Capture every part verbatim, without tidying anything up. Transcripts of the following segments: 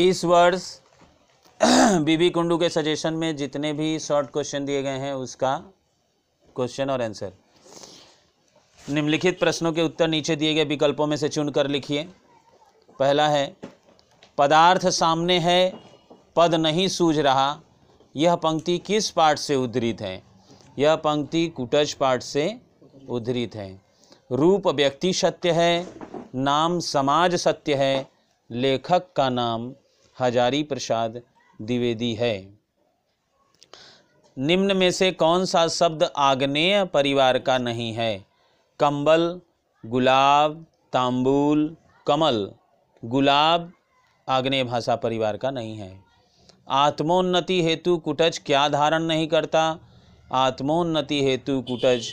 इस वर्ष बीबी कुंडू के सजेशन में जितने भी शॉर्ट क्वेश्चन दिए गए हैं उसका क्वेश्चन और आंसर। निम्नलिखित प्रश्नों के उत्तर नीचे दिए गए विकल्पों में से चुनकर लिखिए। पहला है, पदार्थ सामने है पद नहीं सूझ रहा, यह पंक्ति किस पाठ से उद्धृत है? यह पंक्ति कुटज पाठ से उद्धृत है। रूप व्यक्ति सत्य है, नाम समाज सत्य है, लेखक का नाम हजारी प्रसाद द्विवेदी है। निम्न में से कौन सा शब्द आग्नेय परिवार का नहीं है? कंबल, गुलाब, तांबूल, कमल। गुलाब आग्नेय भाषा परिवार का नहीं है। आत्मोन्नति हेतु कुटज क्या धारण नहीं करता? आत्मोन्नति हेतु कुटज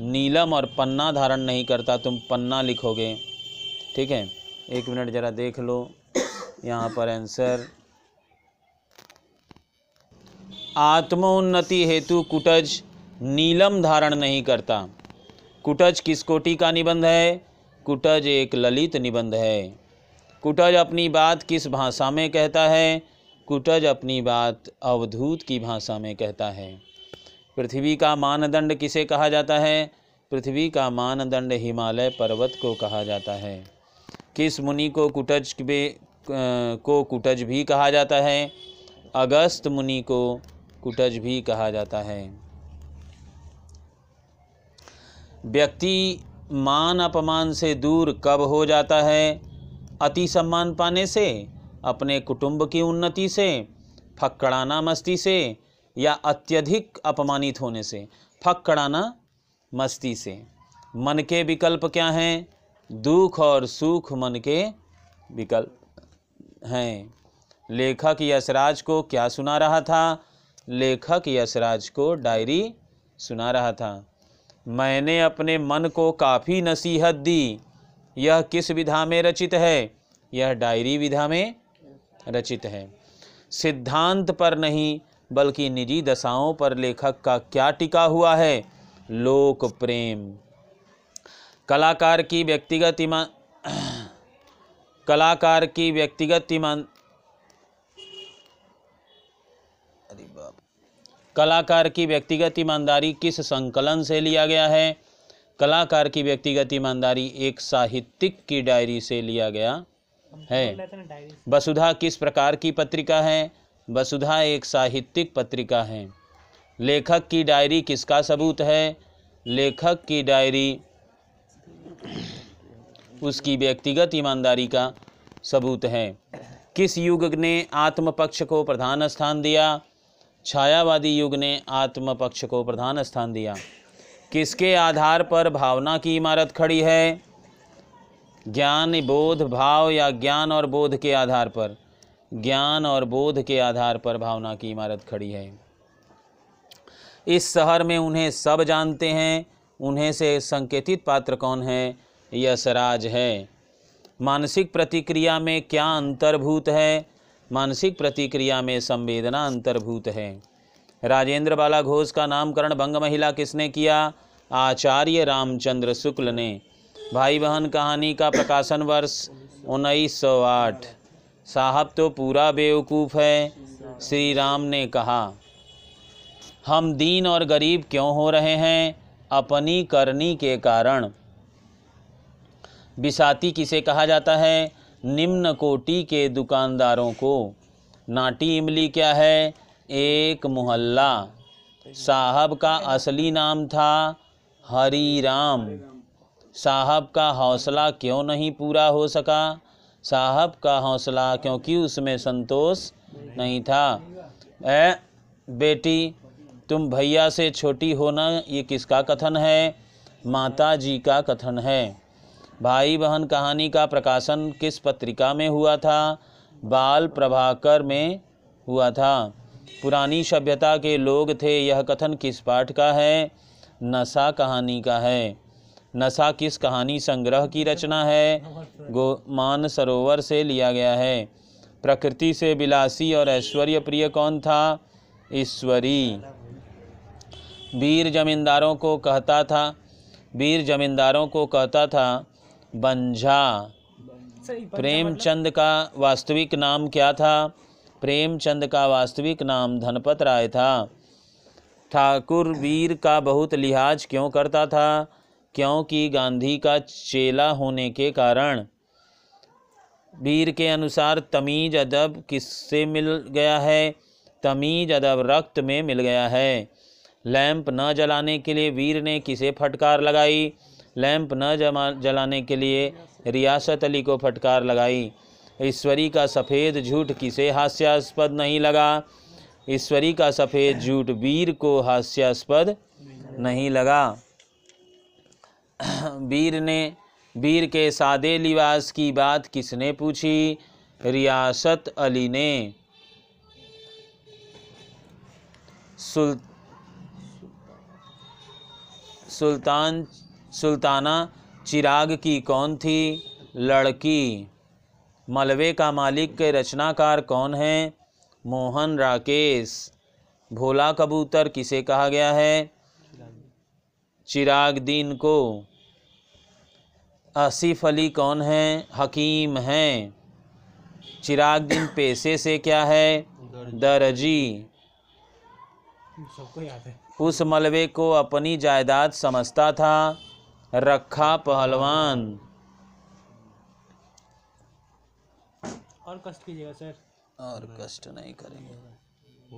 नीलम और पन्ना धारण नहीं करता। तुम पन्ना लिखोगे, ठीक है। एक मिनट जरा देख लो यहाँ पर आंसर। आत्मोन्नति हेतु कुटज नीलम धारण नहीं करता। कुटज किस कोटि का निबंध है? कुटज एक ललित निबंध है। कुटज अपनी बात किस भाषा में कहता है? कुटज अपनी बात अवधूत की भाषा में कहता है। पृथ्वी का मानदंड किसे कहा जाता है? पृथ्वी का मानदंड हिमालय पर्वत को कहा जाता है। किस मुनि को कुटज को कुटज भी कहा जाता है? अगस्त मुनि को कुटज भी कहा जाता है। व्यक्ति मान अपमान से दूर कब हो जाता है? अति सम्मान पाने से, अपने कुटुंब की उन्नति से, फक्कड़ाना मस्ती से, या अत्यधिक अपमानित होने से। फक्कड़ाना मस्ती से। मन के विकल्प क्या हैं? दुख और सुख मन के विकल्प हैं। लेखक यशराज को क्या सुना रहा था? लेखक यशराज को डायरी सुना रहा था। मैंने अपने मन को काफ़ी नसीहत दी, यह किस विधा में रचित है? यह डायरी विधा में रचित है। सिद्धांत पर नहीं बल्कि निजी दशाओं पर लेखक का क्या टिका हुआ है? लोक प्रेम। कलाकार की व्यक्तिगत ईमान कलाकार की व्यक्तिगत ईमान कलाकार की व्यक्तिगत ईमानदारी किस संकलन से लिया गया है? कलाकार की व्यक्तिगत ईमानदारी एक साहित्यिक की डायरी से लिया गया है। वसुधा किस प्रकार की पत्रिका है? वसुधा एक साहित्यिक पत्रिका है। लेखक की डायरी किसका सबूत है? लेखक की डायरी उसकी व्यक्तिगत ईमानदारी का सबूत है। किस युग ने आत्मपक्ष को प्रधान स्थान दिया? छायावादी युग ने आत्मपक्ष को प्रधान स्थान दिया। किसके आधार पर भावना की इमारत खड़ी है? ज्ञान, बोध, भाव, या ज्ञान और बोध के आधार पर? ज्ञान और बोध के आधार पर भावना की इमारत खड़ी है। इस शहर में उन्हें सब जानते हैं, उन्हें से संकेतित पात्र कौन है? यशराज है। मानसिक प्रतिक्रिया में क्या अंतर्भूत है? मानसिक प्रतिक्रिया में संवेदना अंतर्भूत है। राजेंद्र बाला घोष का नामकरण बंग महिला किसने किया? आचार्य रामचंद्र शुक्ल ने। भाई बहन कहानी का प्रकाशन वर्ष उन्नीस सौ आठ। साहब तो पूरा बेवकूफ़ है, श्री राम ने कहा। हम दीन और गरीब क्यों हो रहे हैं? अपनी करनी के कारण। बिसाती किसे कहा जाता है? निम्न कोटि के दुकानदारों को। नाटी इमली क्या है? एक मोहल्ला। साहब का असली नाम था हरी राम। साहब का हौसला क्यों नहीं पूरा हो सका? साहब का हौसला क्योंकि उसमें संतोष नहीं था। ए बेटी, तुम भैया से छोटी होना, ये किसका कथन है? माता जी का कथन है। भाई बहन कहानी का प्रकाशन किस पत्रिका में हुआ था? बाल प्रभाकर में हुआ था। पुरानी सभ्यता के लोग थे, यह कथन किस पाठ का है? नशा कहानी का है। नशा किस कहानी संग्रह की रचना है? गो मान सरोवर से लिया गया है। प्रकृति से विलासी और ऐश्वर्य प्रिय कौन था? ईश्वरी। वीर जमींदारों को कहता था वीर जमींदारों को कहता था बंझा। प्रेमचंद का वास्तविक नाम क्या था? प्रेमचंद का वास्तविक नाम धनपत राय था। ठाकुर वीर का बहुत लिहाज क्यों करता था? क्योंकि गांधी का चेला होने के कारण। वीर के अनुसार तमीज़ अदब किससे मिल गया है? तमीज़ अदब रक्त में मिल गया है। लैंप न जलाने के लिए वीर ने किसे फटकार लगाई? लैंप न जमा जलाने के लिए रियासत अली को फटकार लगाई। ईश्वरी का सफ़ेद झूठ किसे हास्यास्पद नहीं लगा? ईश्वरी का सफ़ेद झूठ वीर को हास्यास्पद नहीं लगा। वीर ने वीर के सादे लिबास की बात किसने पूछी? रियासत अली ने। सुल सुल्तान सुल्ताना चिराग की कौन थी लड़की? मलबे का मालिक के रचनाकार कौन हैं? मोहन राकेश। भोला कबूतर किसे कहा गया है? चिरागदीन को। आसिफ अली कौन हैं? हकीम हैं। चिरागदीन पेशे से क्या है? दर्जी। सबको याद है। उस मलबे को अपनी जायदाद समझता था रखा पहलवान। और कष्ट कीजिएगा सर। और कष्ट नहीं करेंगे।